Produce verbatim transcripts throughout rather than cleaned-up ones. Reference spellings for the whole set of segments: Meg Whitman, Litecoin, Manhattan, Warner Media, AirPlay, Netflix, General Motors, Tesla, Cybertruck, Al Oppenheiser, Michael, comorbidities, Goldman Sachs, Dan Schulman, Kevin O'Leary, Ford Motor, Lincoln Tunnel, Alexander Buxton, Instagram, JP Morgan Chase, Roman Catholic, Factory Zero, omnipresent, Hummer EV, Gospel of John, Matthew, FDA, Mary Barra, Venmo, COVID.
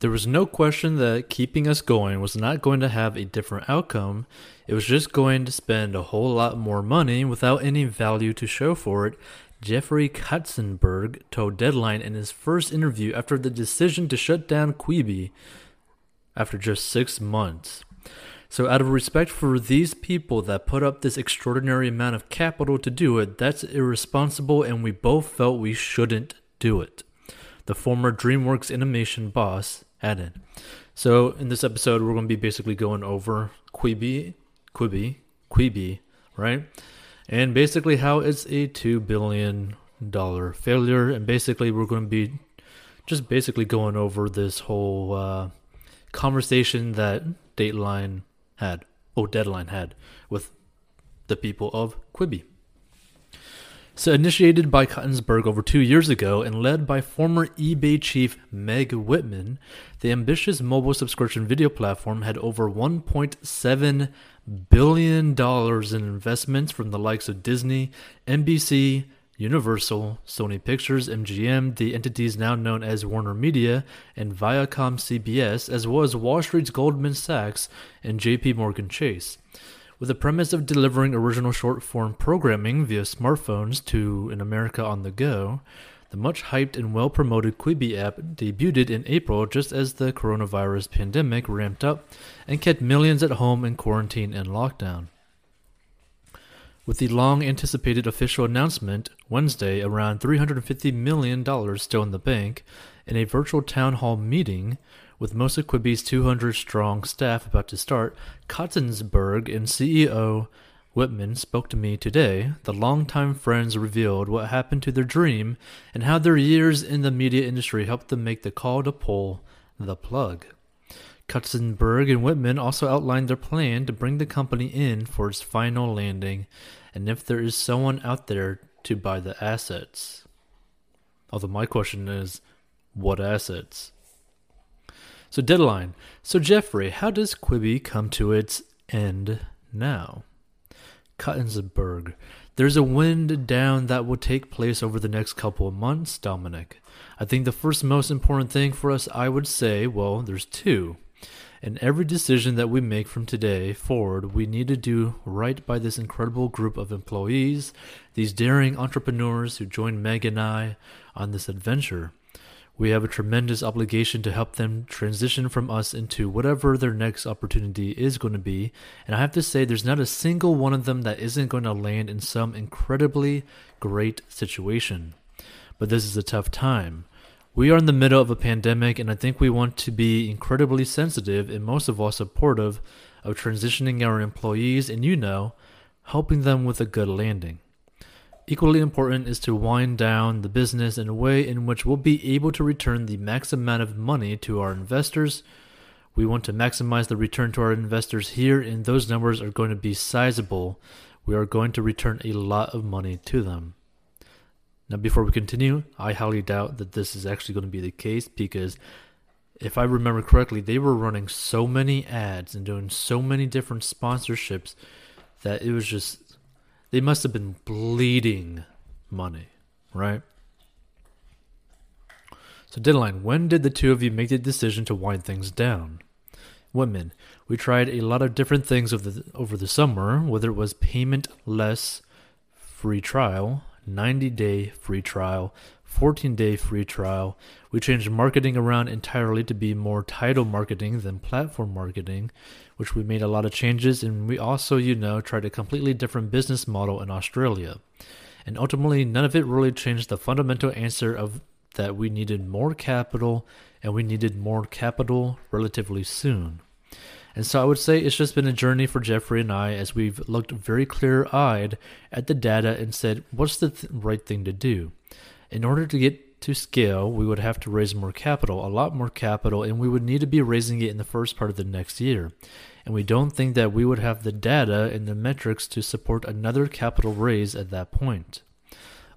There was no question that keeping us going was not going to have a different outcome. It was just going to spend a whole lot more money without any value to show for it, Jeffrey Katzenberg told Deadline in his first interview after the decision to shut down Quibi after just six months. So out of respect for these people that put up this extraordinary amount of capital to do it, that's irresponsible and we both felt we shouldn't do it, the former DreamWorks Animation boss added. So in this episode, we're going to be basically going over Quibi, Quibi, Quibi, right? And basically how it's a two billion dollars failure. And basically we're going to be just basically going over this whole uh, conversation that Dateline had, oh, Deadline had with the people of Quibi. So initiated by Katzenberg over two years ago and led by former eBay chief Meg Whitman, the ambitious mobile subscription video platform had over one point seven billion dollars in investments from the likes of Disney, N B C, Universal, Sony Pictures, M G M, the entities now known as Warner Media, and Viacom C B S, as well as Wall Street's Goldman Sachs and J P Morgan Chase. With the premise of delivering original short-form programming via smartphones to an America on the go, the much-hyped and well-promoted Quibi app debuted in April just as the coronavirus pandemic ramped up and kept millions at home in quarantine and lockdown. With the long-anticipated official announcement Wednesday, around three hundred fifty million dollars still in the bank, in a virtual town hall meeting, with most of Quibi's two hundred strong staff about to start, Katzenberg and C E O Whitman spoke to me today. The longtime friends revealed what happened to their dream and how their years in the media industry helped them make the call to pull the plug. Katzenberg and Whitman also outlined their plan to bring the company in for its final landing and if there is someone out there to buy the assets. Although my question is, what assets? So Deadline. So Jeffrey, how does Quibi come to its end now? Katzenberg. There's a wind down that will take place over the next couple of months, Dominic. I think the first most important thing for us, I would say, well, there's two. And every decision that we make from today forward, we need to do right by this incredible group of employees, these daring entrepreneurs who joined Meg and I on this adventure. We have a tremendous obligation to help them transition from us into whatever their next opportunity is going to be. And I have to say, there's not a single one of them that isn't going to land in some incredibly great situation. But this is a tough time. We are in the middle of a pandemic, and I think we want to be incredibly sensitive and most of all supportive of transitioning our employees and, you know, helping them with a good landing. Equally important is to wind down the business in a way in which we'll be able to return the max amount of money to our investors. We want to maximize the return to our investors here, and those numbers are going to be sizable. We are going to return a lot of money to them. Now, before we continue, I highly doubt that this is actually going to be the case because if I remember correctly, they were running so many ads and doing so many different sponsorships that it was just... they must have been bleeding money, right? So Deadline, when did the two of you make the decision to wind things down? Women, we tried a lot of different things over the, over the summer, whether it was payment-less free trial, ninety-day free trial, fourteen-day free trial. We changed marketing around entirely to be more title marketing than platform marketing, which we made a lot of changes, and we also, you know, tried a completely different business model in Australia. And ultimately, none of it really changed the fundamental answer of that we needed more capital, and we needed more capital relatively soon. And so I would say it's just been a journey for Jeffrey and I as we've looked very clear-eyed at the data and said, what's the th- right thing to do? In order to get to scale, we would have to raise more capital, a lot more capital, and we would need to be raising it in the first part of the next year. And we don't think that we would have the data and the metrics to support another capital raise at that point.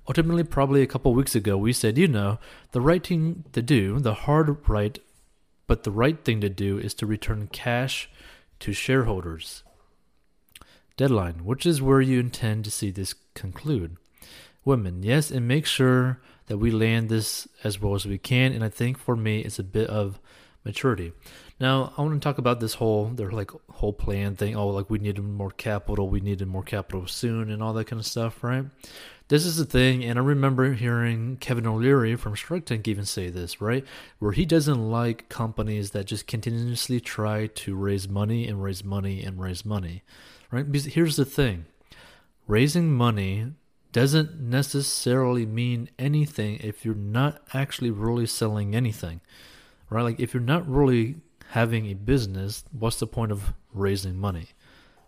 Ultimately, probably a couple weeks ago, we said, you know, the right thing to do, the hard right But the right thing to do is to return cash to shareholders. Deadline, which is where you intend to see this conclude. Women, yes, and make sure that we land this as well as we can. And I think for me, it's a bit of maturity. Now, I want to talk about this whole, their like whole plan thing. Oh, like we needed more capital. We needed more capital soon and all that kind of stuff, right? This is the thing. And I remember hearing Kevin O'Leary from Shark Tank even say this, right? Where he doesn't like companies that just continuously try to raise money and raise money and raise money, right? Because here's the thing. Raising money doesn't necessarily mean anything if you're not actually really selling anything, right? Like if you're not really having a business, what's the point of raising money,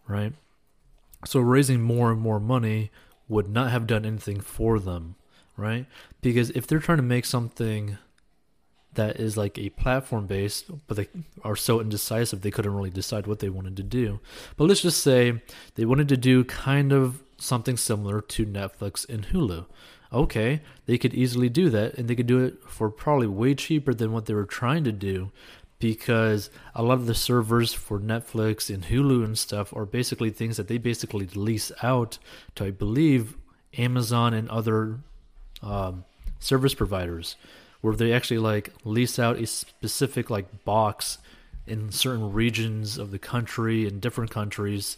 right? So raising more and more money would not have done anything for them, right? Because if they're trying to make something that is like a platform based, but they are so indecisive, they couldn't really decide what they wanted to do. But let's just say they wanted to do kind of something similar to Netflix and Hulu. Okay, they could easily do that, and they could do it for probably way cheaper than what they were trying to do, because a lot of the servers for Netflix and Hulu and stuff are basically things that they basically lease out to, I believe, Amazon and other um, service providers, where they actually like lease out a specific like box in certain regions of the country and different countries,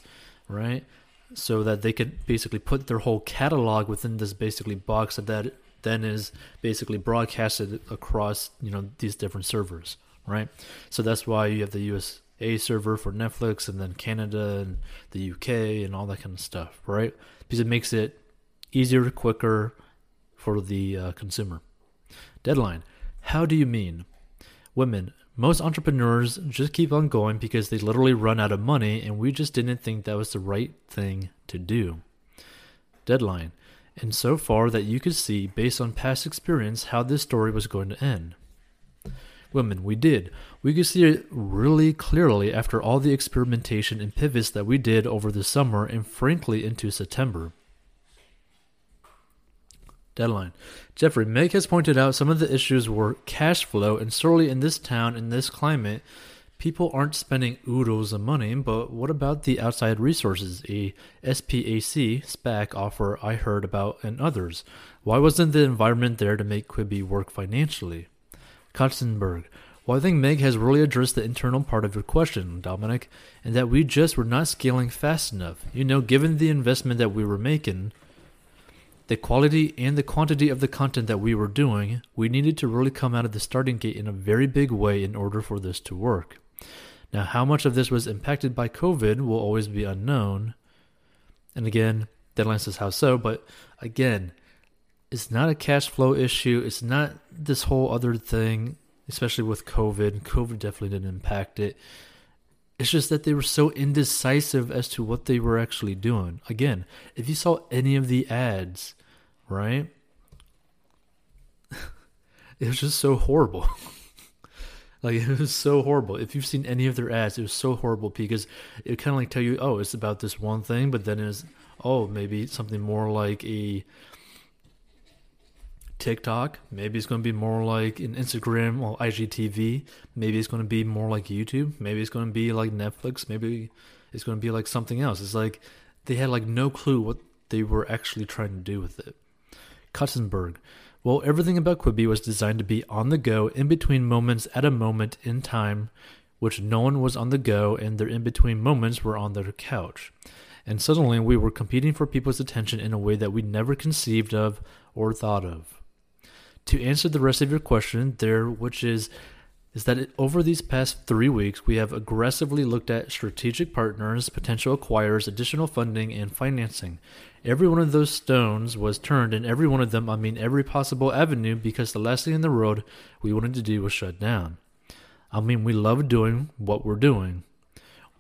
right? So that they could basically put their whole catalog within this basically box that then is basically broadcasted across, you know, these different servers, right? So that's why you have the U S A server for Netflix and then Canada and the U K and all that kind of stuff, right? Because it makes it easier, quicker for the uh, consumer. Deadline. How do you mean? Women. Most entrepreneurs just keep on going because they literally run out of money, and we just didn't think that was the right thing to do. Deadline. And so far that you could see, based on past experience, how this story was going to end. Women. We did. We could see it really clearly after all the experimentation and pivots that we did over the summer and frankly into September. Deadline. Jeffrey, Meg has pointed out some of the issues were cash flow, and surely in this town, in this climate, people aren't spending oodles of money, but what about the outside resources, a SPAC, SPAC offer I heard about and others? Why wasn't the environment there to make Quibi work financially? Katzenberg. Well, I think Meg has really addressed the internal part of your question, Dominic, and that we just were not scaling fast enough. You know, given the investment that we were making, the quality and the quantity of the content that we were doing, we needed to really come out of the starting gate in a very big way in order for this to work. Now, how much of this was impacted by COVID will always be unknown. And again, Deadline says how so, but again, it's not a cash flow issue. It's not this whole other thing, especially with COVID. COVID definitely didn't impact it. It's just that they were so indecisive as to what they were actually doing. Again, if you saw any of the ads, right? It was just so horrible. Like, it was so horrible. If you've seen any of their ads, it was so horrible because it kind of like tell you, oh, it's about this one thing, but then it's, oh, maybe something more like a TikTok. Maybe it's going to be more like an Instagram or I G T V. Maybe it's going to be more like YouTube. Maybe it's going to be like Netflix. Maybe it's going to be like something else. It's like they had like no clue what they were actually trying to do with it. Katzenberg. Well, everything about Quibi was designed to be on the go, in between moments, at a moment in time, which no one was on the go, and their in between moments were on their couch. And suddenly we were competing for people's attention in a way that we never conceived of or thought of. To answer the rest of your question there, which is, is that it, over these past three weeks, we have aggressively looked at strategic partners, potential acquirers, additional funding, and financing. Every one of those stones was turned, and every one of them, I mean every possible avenue, because the last thing in the world we wanted to do was shut down. I mean, we love doing what we're doing.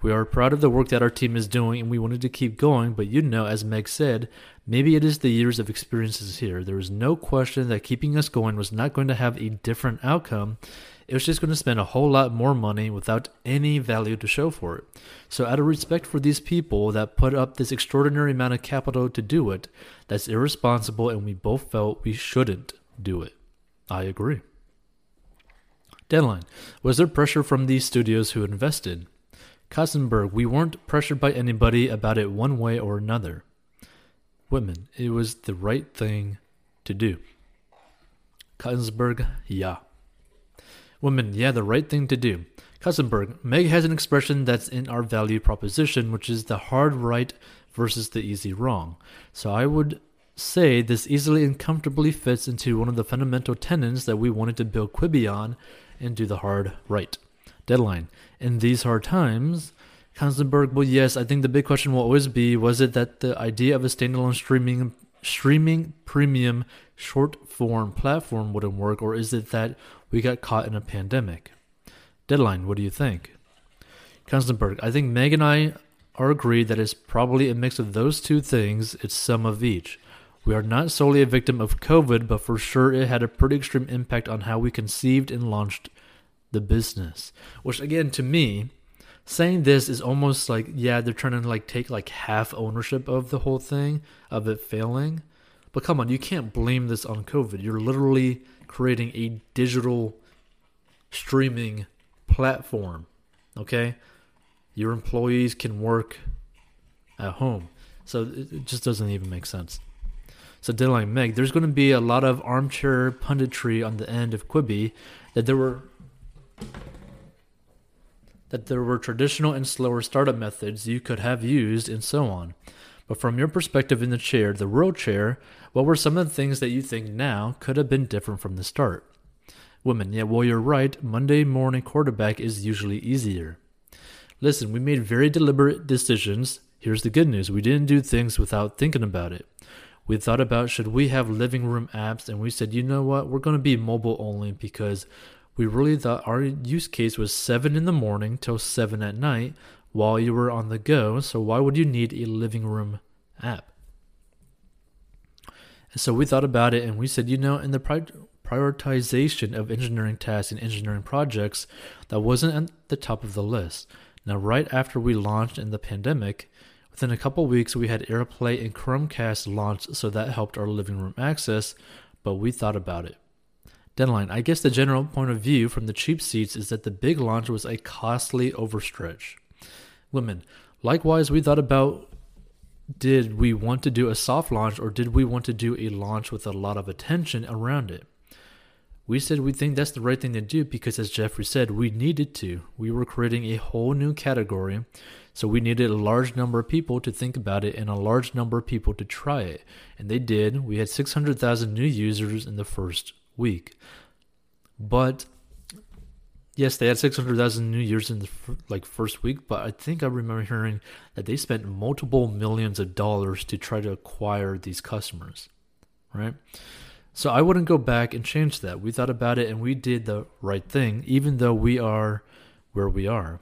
We are proud of the work that our team is doing, and we wanted to keep going, but you know, as Meg said, maybe it is the years of experiences here. There is no question that keeping us going was not going to have a different outcome. It was just going to spend a whole lot more money without any value to show for it. So out of respect for these people that put up this extraordinary amount of capital to do it, that's irresponsible, and we both felt we shouldn't do it. I agree. Deadline. Was there pressure from these studios who invested? Katzenberg, we weren't pressured by anybody about it one way or another. Women, it was the right thing to do. Katzenberg, yeah. Women, yeah, the right thing to do. Katzenberg, Meg has an expression that's in our value proposition, which is the hard right versus the easy wrong. So I would say this easily and comfortably fits into one of the fundamental tenets that we wanted to build Quibi on and do the hard right. Deadline. In these hard times, Katzenberg, well, yes, I think the big question will always be, was it that the idea of a standalone streaming streaming premium short-form platform wouldn't work, or is it that we got caught in a pandemic? Deadline, what do you think? Katzenberg, I think Meg and I are agreed that it's probably a mix of those two things. It's some of each. We are not solely a victim of COVID, but for sure it had a pretty extreme impact on how we conceived and launched the business. Which again, to me, saying this is almost like, yeah, they're trying to like take like half ownership of the whole thing, of it failing. But come on, you can't blame this on COVID. You're literally creating a digital streaming platform, okay? Your employees can work at home. So it just doesn't even make sense. So deadline, Meg, there's going to be a lot of armchair punditry on the end of Quibi that there were that there were traditional and slower startup methods you could have used and so on. But from your perspective in the chair, the real chair, what were some of the things that you think now could have been different from the start? Women, yeah, well, you're right. Monday morning quarterback is usually easier. Listen, we made very deliberate decisions. Here's the good news. We didn't do things without thinking about it. We thought about, should we have living room apps? And we said, you know what? We're going to be mobile only because we really thought our use case was seven in the morning till seven at night while you were on the go. So why would you need a living room app? And so we thought about it and we said, you know, in the pri- prioritization of engineering tasks and engineering projects, that wasn't at the top of the list. Now, right after we launched in the pandemic, within a couple weeks, we had AirPlay and Chromecast launched, so that helped our living room access, but we thought about it. Deadline. I guess the general point of view from the cheap seats is that the big launch was a costly overstretch. Women. Likewise, we thought about, did we want to do a soft launch or did we want to do a launch with a lot of attention around it? We said we think that's the right thing to do because, as Jeffrey said, we needed to. We were creating a whole new category, so we needed a large number of people to think about it and a large number of people to try it. And they did. We had six hundred thousand new users in the first week. But, yes, they had six hundred thousand new users in the f- like first week, but I think I remember hearing that they spent multiple millions of dollars to try to acquire these customers, right? So I wouldn't go back and change that. We thought about it and we did the right thing, even though we are where we are.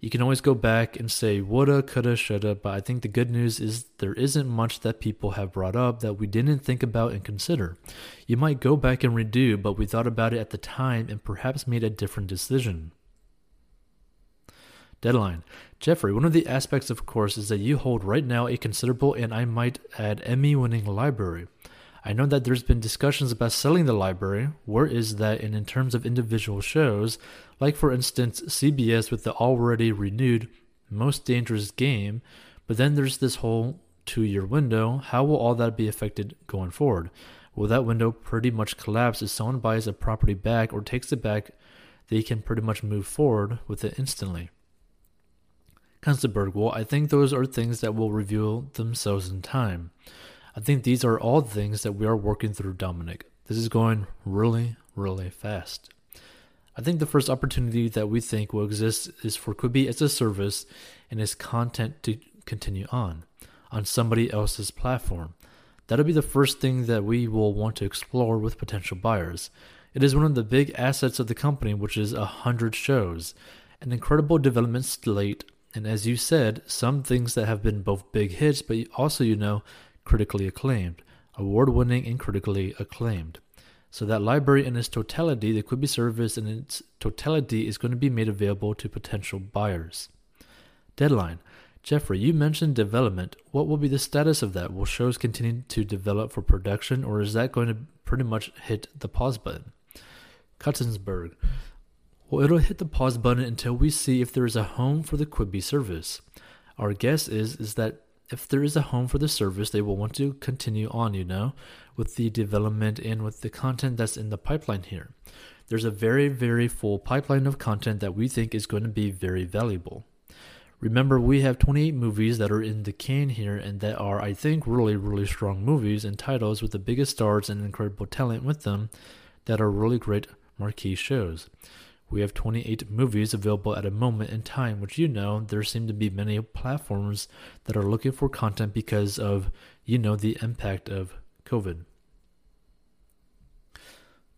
You can always go back and say woulda, coulda, shoulda, but I think the good news is there isn't much that people have brought up that we didn't think about and consider. You might go back and redo, but we thought about it at the time and perhaps made a different decision. Deadline. Jeffrey, one of the aspects, of course, is that you hold right now a considerable and I might add Emmy-winning library. I know that there's been discussions about selling the library. Where is that? And in terms of individual shows, like for instance, C B S with the already renewed Most Dangerous Game, but then there's this whole two-year window. How will all that be affected going forward? Will that window pretty much collapse if someone buys a property back or takes it back? They can pretty much move forward with it instantly. Katzenberg, well, I think those are things that will reveal themselves in time. I think these are all things that we are working through, Dominic. This is going really, really fast. I think the first opportunity that we think will exist is for Quibi as a service and its content to continue on, on somebody else's platform. That'll be the first thing that we will want to explore with potential buyers. It is one of the big assets of the company, which is one hundred shows, an incredible development slate, and as you said, some things that have been both big hits, but also, you know, critically acclaimed, award-winning and critically acclaimed. So that library in its totality, the Quibi service in its totality, is going to be made available to potential buyers. Deadline. Jeffrey, you mentioned development. What will be the status of that? Will shows continue to develop for production, or is that going to pretty much hit the pause button? Katzenberg. Well, it'll hit the pause button until we see if there is a home for the Quibi service. Our guess is is that if there is a home for the service, they will want to continue on, you know, with the development and with the content that's in the pipeline here. There's a very, very full pipeline of content that we think is going to be very valuable. Remember, we have twenty-eight movies that are in the can here and that are, I think, really, really strong movies and titles with the biggest stars and incredible talent with them that are really great marquee shows. We have twenty-eight movies available at a moment in time, which, you know, there seem to be many platforms that are looking for content because of, you know, the impact of COVID.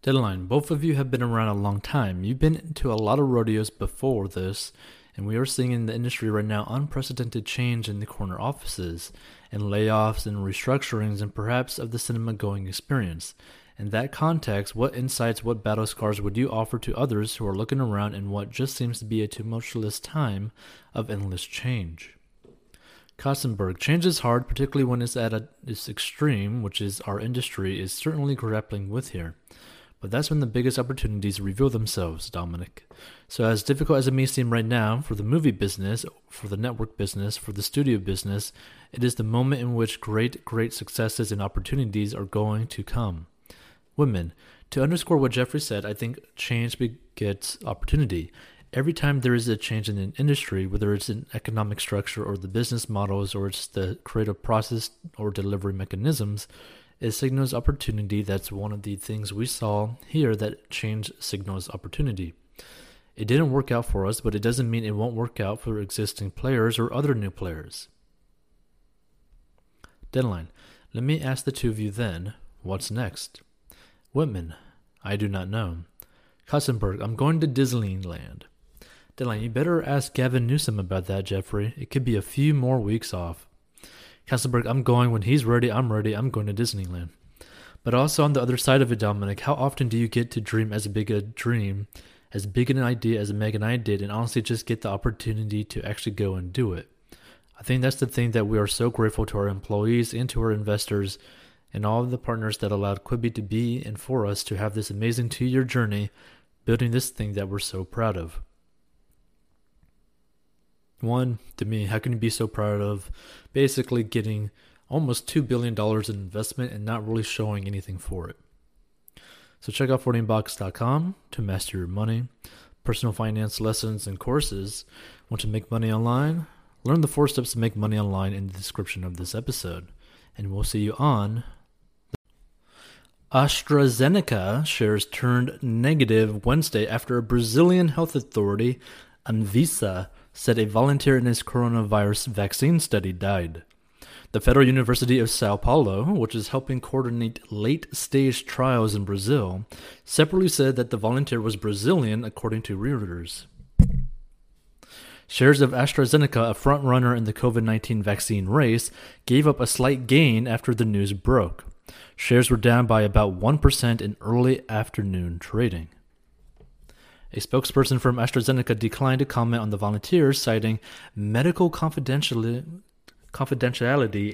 Deadline. Both of you have been around a long time. You've been to a lot of rodeos before this, and we are seeing in the industry right now unprecedented change in the corner offices and layoffs and restructurings and perhaps of the cinema-going experience. In that context, what insights, what battle scars would you offer to others who are looking around in what just seems to be a tumultuous time of endless change? Katzenberg, change is hard, particularly when it's at a, its extreme, which is our industry is certainly grappling with here. But that's when the biggest opportunities reveal themselves, Dominic. So as difficult as it may seem right now, for the movie business, for the network business, for the studio business, it is the moment in which great, great successes and opportunities are going to come. Women. To underscore what Jeffrey said, I think change begets opportunity. Every time there is a change in an industry, whether it's in economic structure or the business models or it's the creative process or delivery mechanisms, it signals opportunity. That's one of the things we saw here, that change signals opportunity. It didn't work out for us, but it doesn't mean it won't work out for existing players or other new players. Deadline. Let me ask the two of you then, what's next? Whitman, I do not know. Katzenberg, I'm going to Disneyland. Deadline, you better ask Gavin Newsom about that, Jeffrey. It could be a few more weeks off. Katzenberg, I'm going. When he's ready, I'm ready. I'm going to Disneyland. But also on the other side of it, Dominic, how often do you get to dream as big a dream, as big an idea as Meg and I did, and honestly just get the opportunity to actually go and do it? I think that's the thing that we are so grateful to our employees and to our investors and all of the partners that allowed Quibi to be and for us to have this amazing two-year journey building this thing that we're so proud of. One, to me, how can you be so proud of basically getting almost two billion dollars in investment and not really showing anything for it? So check out fourteen box dot com to master your money, personal finance lessons and courses. Want to make money online? Learn the four steps to make money online in the description of this episode. And we'll see you on... AstraZeneca shares turned negative Wednesday after a Brazilian health authority, Anvisa, said a volunteer in his coronavirus vaccine study died. The Federal University of Sao Paulo, which is helping coordinate late-stage trials in Brazil, separately said that the volunteer was Brazilian, according to Reuters. Shares of AstraZeneca, a front-runner in the COVID nineteen vaccine race, gave up a slight gain after the news broke. Shares were down by about one percent in early afternoon trading. A spokesperson from AstraZeneca declined to comment on the volunteers, citing medical confidentiality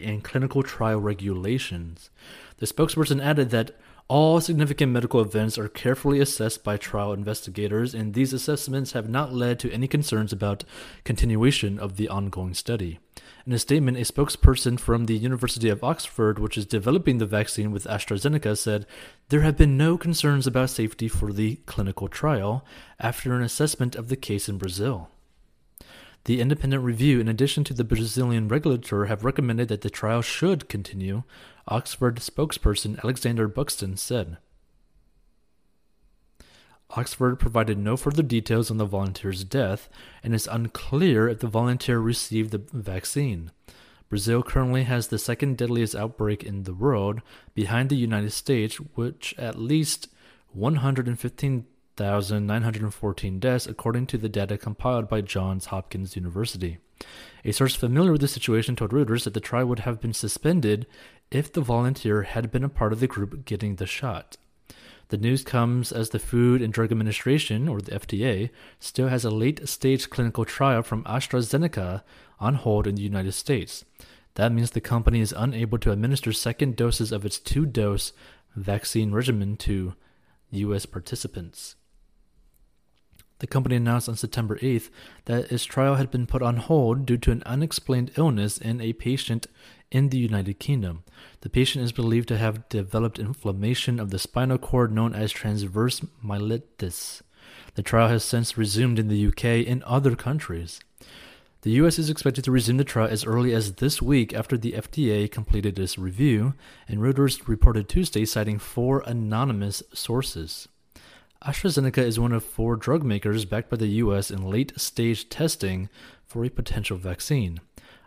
and clinical trial regulations. The spokesperson added that all significant medical events are carefully assessed by trial investigators, and these assessments have not led to any concerns about continuation of the ongoing study. In a statement, a spokesperson from the University of Oxford, which is developing the vaccine with AstraZeneca, said, "There have been no concerns about safety for the clinical trial after an assessment of the case in Brazil." The independent review, in addition to the Brazilian regulator, have recommended that the trial should continue, Oxford spokesperson Alexander Buxton said. Oxford provided no further details on the volunteer's death, and it's unclear if the volunteer received the vaccine. Brazil currently has the second deadliest outbreak in the world, behind the United States, which at least one hundred fifteen thousand nine hundred fourteen deaths, according to the data compiled by Johns Hopkins University. A source familiar with the situation told Reuters that the trial would have been suspended if the volunteer had been a part of the group getting the shot. The news comes as the Food and Drug Administration, or the F D A, still has a late-stage clinical trial from AstraZeneca on hold in the United States. That means the company is unable to administer second doses of its two-dose vaccine regimen to U S participants. The company announced on September eighth that its trial had been put on hold due to an unexplained illness in a patient in the United Kingdom. The patient is believed to have developed inflammation of the spinal cord known as transverse myelitis. The trial has since resumed in the U K and other countries. The U S is expected to resume the trial as early as this week after the F D A completed its review, and Reuters reported Tuesday citing four anonymous sources. AstraZeneca is one of four drug makers backed by the U S in late-stage testing for a potential vaccine.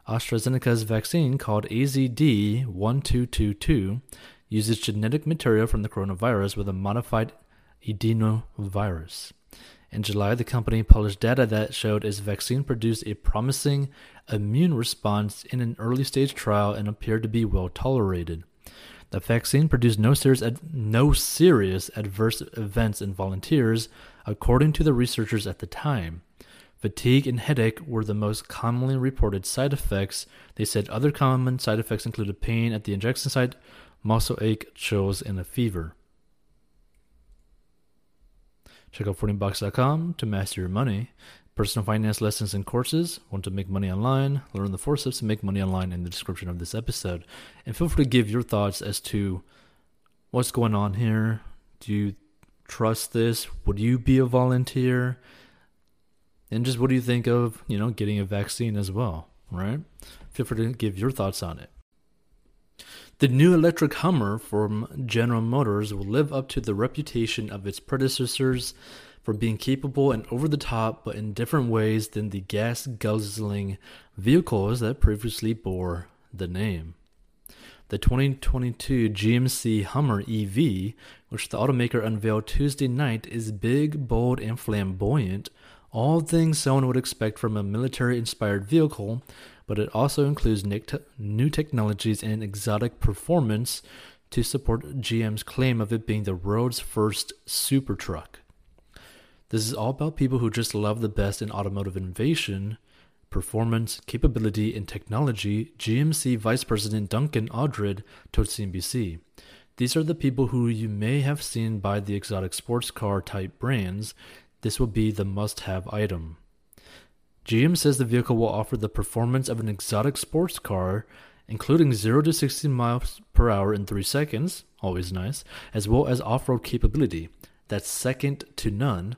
AstraZeneca's vaccine, called A Z D one two two two, uses genetic material from the coronavirus with a modified adenovirus. In July, the company published data that showed its vaccine produced a promising immune response in an early-stage trial and appeared to be well-tolerated. The vaccine produced no serious, ad- no serious adverse events in volunteers, according to the researchers at the time. Fatigue and headache were the most commonly reported side effects. They said other common side effects included pain at the injection site, muscle ache, chills, and a fever. Check out fourteen bucks dot com to master your money. Personal finance lessons and courses. Want to make money online? Learn the four steps to make money online in the description of this episode. And feel free to give your thoughts as to what's going on here. Do you trust this? Would you be a volunteer? And just what do you think of, you know, getting a vaccine as well, right? Feel free to give your thoughts on it. The new electric Hummer from General Motors will live up to the reputation of its predecessors for being capable and over-the-top, but in different ways than the gas-guzzling vehicles that previously bore the name. The twenty twenty-two G M C Hummer E V, which the automaker unveiled Tuesday night, is big, bold, and flamboyant, all things someone would expect from a military-inspired vehicle, but it also includes new technologies and exotic performance to support G M's claim of it being the world's first super truck. This is all about people who just love the best in automotive innovation, performance, capability, and technology, G M C Vice President Duncan Aldred told C N B C. These are the people who you may have seen buy the exotic sports car type brands. This will be the must-have item. G M says the vehicle will offer the performance of an exotic sports car, including zero to sixty miles per hour in three seconds, always nice, as well as off-road capability, that's second to none.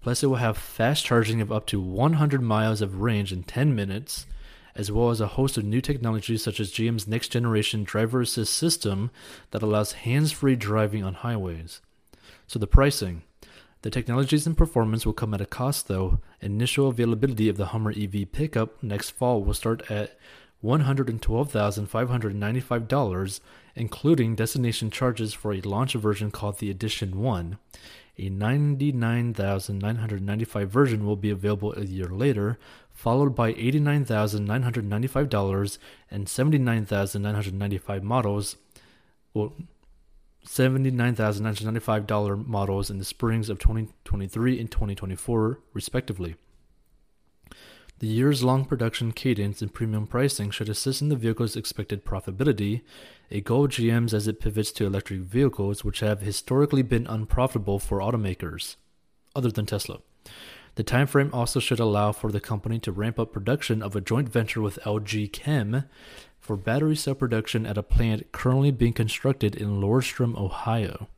Plus, it will have fast charging of up to one hundred miles of range in ten minutes, as well as a host of new technologies such as G M's next-generation driver assist system that allows hands-free driving on highways. So the pricing. The technologies and performance will come at a cost, though. Initial availability of the Hummer E V pickup next fall will start at one hundred twelve thousand five hundred ninety-five dollars, including destination charges for a launch version called the Edition one. A ninety-nine thousand nine hundred ninety-five dollars version will be available a year later, followed by eighty-nine thousand nine hundred ninety-five dollars and seventy-nine thousand nine hundred ninety-five dollars models. Well, seventy-nine thousand nine hundred ninety-five dollars models in the springs of twenty twenty-three and twenty twenty-four, respectively. The years-long production cadence and premium pricing should assist in the vehicle's expected profitability, a goal of G M's as it pivots to electric vehicles, which have historically been unprofitable for automakers, other than Tesla. The timeframe also should allow for the company to ramp up production of a joint venture with L G Chem for battery cell production at a plant currently being constructed in Lordstrom, Ohio.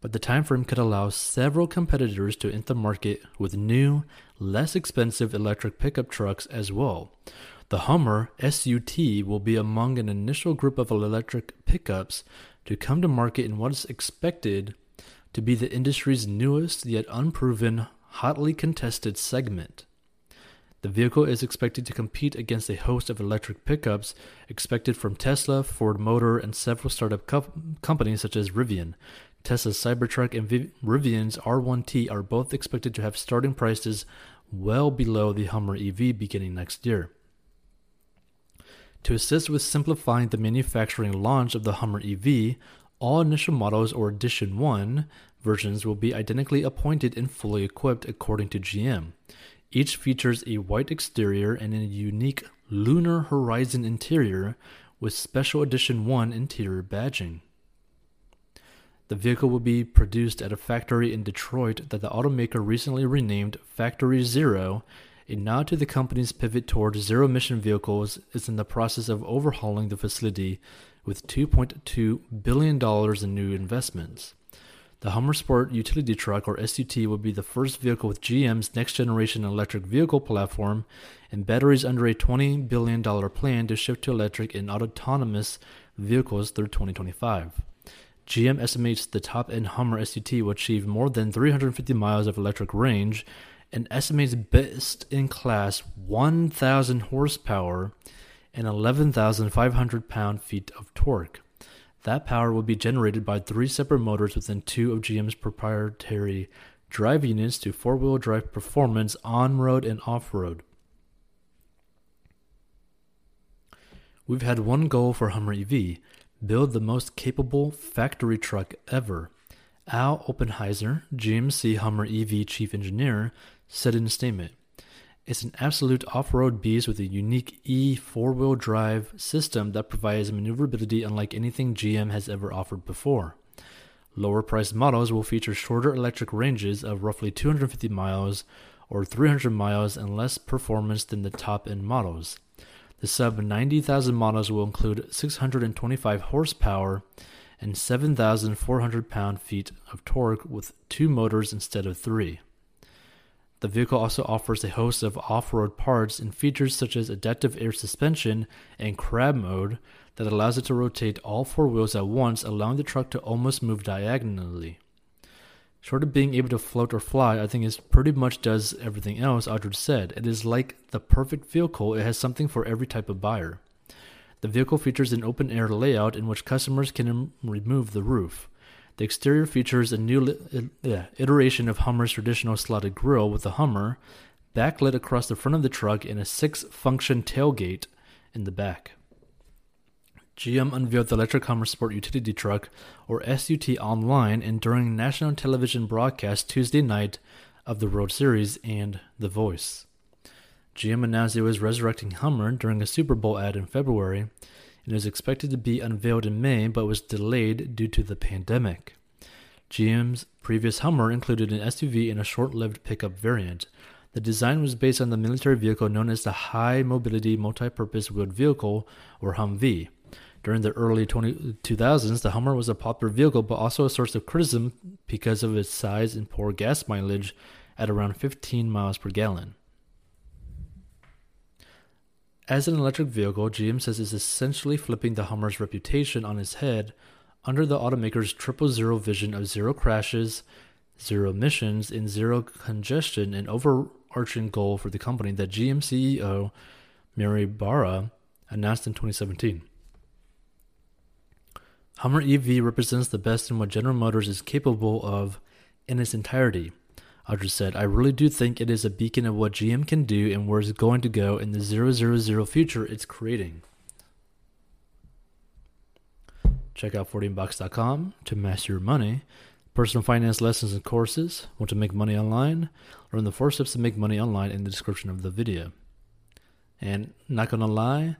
But the timeframe could allow several competitors to enter the market with new, less expensive electric pickup trucks as well. The Hummer S U T will be among an initial group of electric pickups to come to market in what is expected to be the industry's newest yet unproven, hotly contested segment. The vehicle is expected to compete against a host of electric pickups expected from Tesla, Ford Motor, and several startup co- companies such as Rivian. Tesla's Cybertruck and v- Rivian's R one T are both expected to have starting prices well below the Hummer E V beginning next year. To assist with simplifying the manufacturing launch of the Hummer E V, all initial models or Edition one versions will be identically appointed and fully equipped, according to G M. Each features a white exterior and a unique Lunar Horizon interior with Special Edition one interior badging. The vehicle will be produced at a factory in Detroit that the automaker recently renamed Factory Zero, a nod to the company's pivot toward zero-emission vehicles. Is in the process of overhauling the facility with two point two billion dollars in new investments. The Hummer Sport Utility Truck, or S U T, will be the first vehicle with G M's next-generation electric vehicle platform and batteries under a twenty billion dollars plan to shift to electric and autonomous vehicles through twenty twenty-five. G M estimates the top-end Hummer S U T will achieve more than three hundred fifty miles of electric range and estimates best-in-class one thousand horsepower and eleven thousand five hundred pound-feet of torque. That power will be generated by three separate motors within two of G M's proprietary drive units to four-wheel drive performance on-road and off-road. We've had one goal for Hummer E V: build the most capable factory truck ever. Al Oppenheiser, G M C Hummer E V chief engineer, said in a statement, "It's an absolute off-road beast with a unique E four-wheel drive system that provides maneuverability unlike anything G M has ever offered before. Lower-priced models will feature shorter electric ranges of roughly two hundred fifty miles or three hundred miles and less performance than the top-end models. The sub-ninety thousand models will include six hundred twenty-five horsepower and seven thousand four hundred pound-feet of torque with two motors instead of three. The vehicle also offers a host of off-road parts and features such as adaptive air suspension and crab mode that allows it to rotate all four wheels at once, allowing the truck to almost move diagonally. Short of being able to float or fly, I think it pretty much does everything else," Aldridge said. "It is like the perfect vehicle. It has something for every type of buyer." The vehicle features an open-air layout in which customers can remove the roof. The exterior features a new iteration of Hummer's traditional slotted grille with a Hummer, backlit across the front of the truck, and a six-function tailgate in the back. G M unveiled the electric Hummer Sport Utility Truck, or S U T, online and during national television broadcast Tuesday night of the World Series and The Voice. G M announced it was resurrecting Hummer during a Super Bowl ad in February, and is expected to be unveiled in May but was delayed due to the pandemic. G M's previous Hummer included an S U V and a short-lived pickup variant. The design was based on the military vehicle known as the High Mobility Multipurpose Wheeled Vehicle, or Humvee. During the early two thousands, the Hummer was a popular vehicle but also a source of criticism because of its size and poor gas mileage at around fifteen miles per gallon. As an electric vehicle, G M says it's essentially flipping the Hummer's reputation on its head under the automaker's triple zero vision of zero crashes, zero emissions, and zero congestion, an overarching goal for the company that G M C E O Mary Barra announced in twenty seventeen. Hummer E V represents the best in what General Motors is capable of in its entirety, Audrey said. "I really do think it is a beacon of what G M can do and where it's going to go in the zero zero zero future it's creating." Check out fourteen bucks dot com to master your money. Personal finance lessons and courses. Want to make money online? Learn the four steps to make money online in the description of the video. And not gonna lie,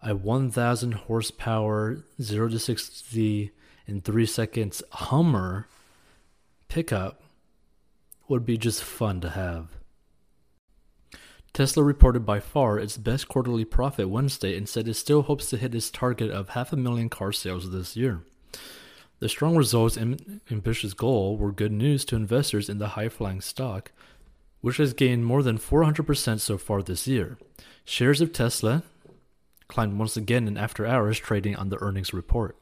a one thousand horsepower, zero to sixty in three seconds Hummer pickup would be just fun to have. Tesla reported by far its best quarterly profit Wednesday and said it still hopes to hit its target of half a million car sales this year. The strong results and ambitious goal were good news to investors in the high-flying stock, which has gained more than four hundred percent so far this year. Shares of Tesla climbed once again in after-hours trading on the earnings report.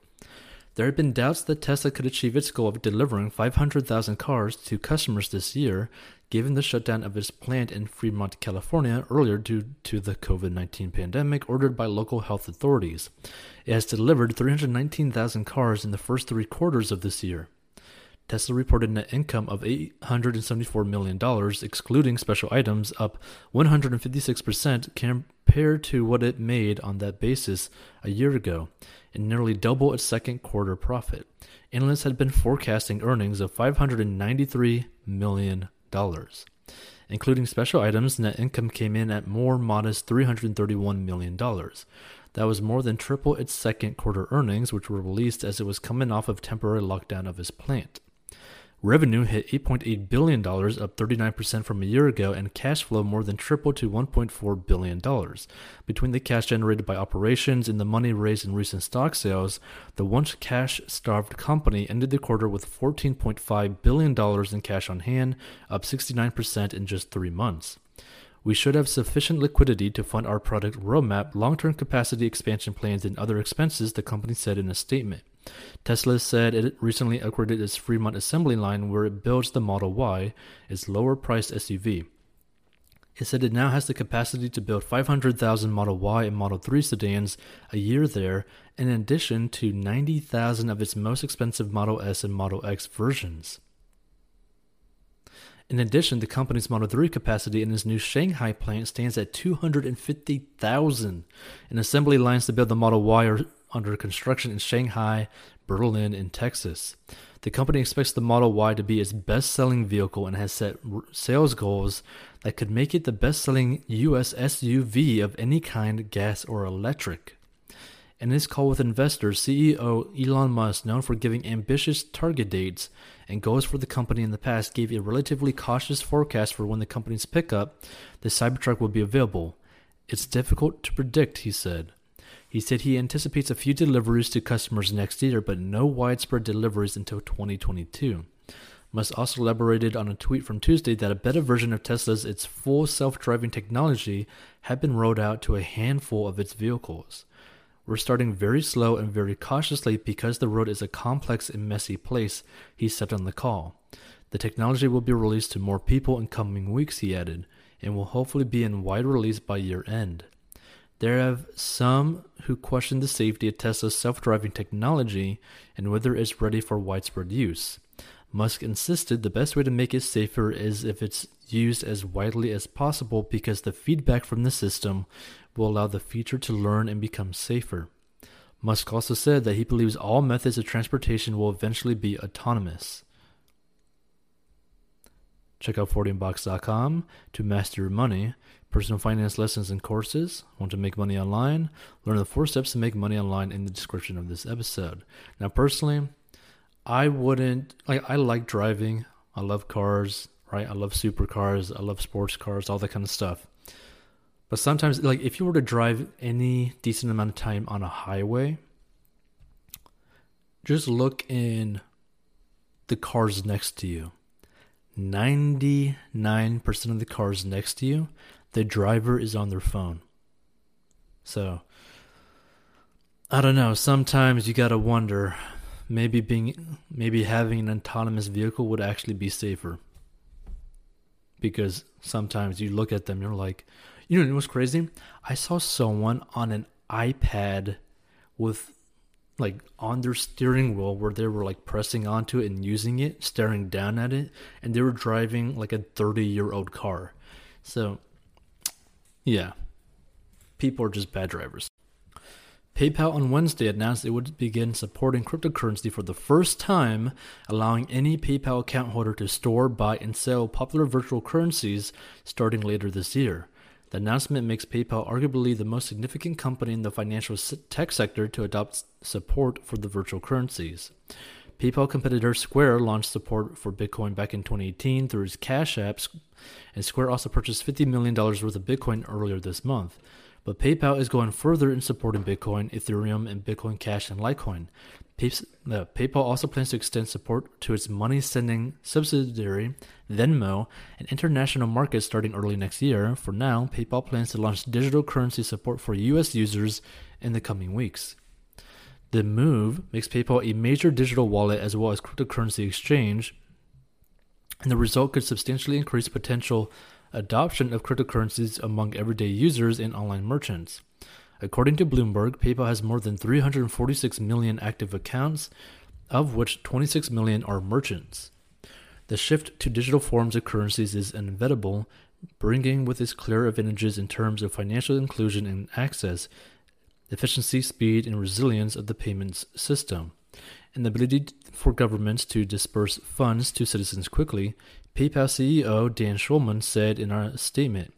There had been doubts that Tesla could achieve its goal of delivering five hundred thousand cars to customers this year, given the shutdown of its plant in Fremont, California, earlier due to the COVID nineteen pandemic ordered by local health authorities. It has delivered three hundred nineteen thousand cars in the first three quarters of this year. Tesla reported net income of eight hundred seventy-four million dollars, excluding special items, up one hundred fifty-six percent compared to what it made on that basis a year ago, and nearly double its second quarter profit. Analysts had been forecasting earnings of five hundred ninety-three million dollars. Including special items, net income came in at more modest three hundred thirty-one million dollars. That was more than triple its second quarter earnings, which were released as it was coming off of temporary lockdown of its plant. Revenue hit eight point eight billion dollars, up thirty-nine percent from a year ago, and cash flow more than tripled to one point four billion dollars. Between the cash generated by operations and the money raised in recent stock sales, the once cash-starved company ended the quarter with fourteen point five billion dollars in cash on hand, up sixty-nine percent in just three months. We should have sufficient liquidity to fund our product roadmap, long-term capacity expansion plans, and other expenses, the company said in a statement. Tesla said it recently upgraded its Fremont assembly line where it builds the Model Y, its lower-priced S U V. It said it now has the capacity to build five hundred thousand Model Y and Model three sedans a year there, in addition to ninety thousand of its most expensive Model S and Model X versions. In addition, the company's Model three capacity in its new Shanghai plant stands at two hundred fifty thousand, and assembly lines to build the Model Y are under construction in Shanghai, Berlin, and Texas. The company expects the Model Y to be its best-selling vehicle and has set sales goals that could make it the best-selling U S S U V of any kind, gas or electric. In his call with investors, C E O Elon Musk, known for giving ambitious target dates and goals for the company in the past, gave a relatively cautious forecast for when the company's pickup, the Cybertruck, would be available. It's difficult to predict, he said. He said he anticipates a few deliveries to customers next year, but no widespread deliveries until twenty twenty-two. Musk also elaborated on a tweet from Tuesday that a beta version of Tesla's its full self-driving technology had been rolled out to a handful of its vehicles. We're starting very slow and very cautiously because the road is a complex and messy place, he said on the call. The technology will be released to more people in coming weeks, he added, and will hopefully be in wide release by year end. There have some who question the safety of Tesla's self-driving technology and whether it's ready for widespread use. Musk insisted the best way to make it safer is if it's used as widely as possible because the feedback from the system will allow the feature to learn and become safer. Musk also said that he believes all methods of transportation will eventually be autonomous. Check out forty in box dot com to master your money, personal finance lessons and courses. Want to make money online? Learn the four steps to make money online in the description of this episode. Now, personally, I wouldn't, like, I like driving. I love cars, right? I love supercars. I love sports cars, all that kind of stuff. But sometimes, like, if you were to drive any decent amount of time on a highway, just look in the cars next to you. ninety-nine percent of the cars next to you, the driver is on their phone. So, I don't know. Sometimes you gotta wonder, maybe being, maybe having an autonomous vehicle would actually be safer. Because sometimes you look at them, you're like, you know what's crazy? I saw someone on an iPad with, like, on their steering wheel where they were, like, pressing onto it and using it, staring down at it, and they were driving, like, a thirty-year-old car. So, yeah. People are just bad drivers. PayPal on Wednesday announced it would begin supporting cryptocurrency for the first time, allowing any PayPal account holder to store, buy, and sell popular virtual currencies starting later this year. The announcement makes PayPal arguably the most significant company in the financial tech sector to adopt support for the virtual currencies. PayPal competitor Square launched support for Bitcoin back in twenty eighteen through its Cash App, and Square also purchased fifty million dollars worth of Bitcoin earlier this month. But PayPal is going further in supporting Bitcoin, Ethereum, and Bitcoin Cash and Litecoin. Pay- uh, PayPal also plans to extend support to its money-sending subsidiary, Venmo, and international markets starting early next year. For now, PayPal plans to launch digital currency support for U S users in the coming weeks. The move makes PayPal a major digital wallet as well as cryptocurrency exchange, and the result could substantially increase potential adoption of cryptocurrencies among everyday users and online merchants. According to Bloomberg, PayPal has more than three hundred forty-six million active accounts, of which twenty-six million are merchants. The shift to digital forms of currencies is inevitable, bringing with it clear advantages in terms of financial inclusion and access, efficiency, speed, and resilience of the payments system. and the ability for governments to disperse funds to citizens quickly, PayPal C E O Dan Schulman said in our statement,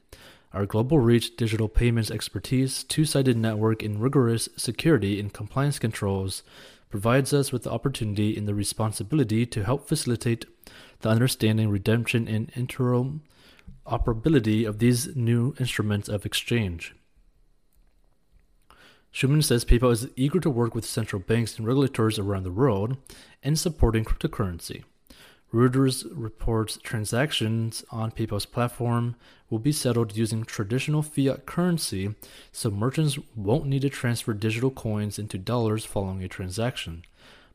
"Our global reach, digital payments expertise, two-sided network, and rigorous security and compliance controls provides us with the opportunity and the responsibility to help facilitate the understanding, redemption, and interoperability of these new instruments of exchange." Schulman says PayPal is eager to work with central banks and regulators around the world in supporting cryptocurrency. Reuters reports transactions on PayPal's platform will be settled using traditional fiat currency, so merchants won't need to transfer digital coins into dollars following a transaction.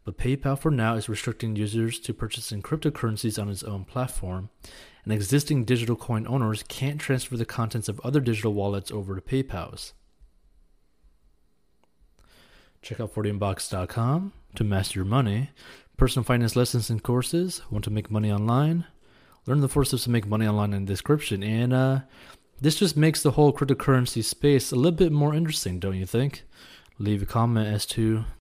But PayPal for now is restricting users to purchasing cryptocurrencies on its own platform, and existing digital coin owners can't transfer the contents of other digital wallets over to PayPal's. Check out forty in box dot com to master your money. Personal finance lessons and courses. Want to make money online? Learn the four steps to make money online in the description. And uh, this just makes the whole cryptocurrency space a little bit more interesting, don't you think? Leave a comment as to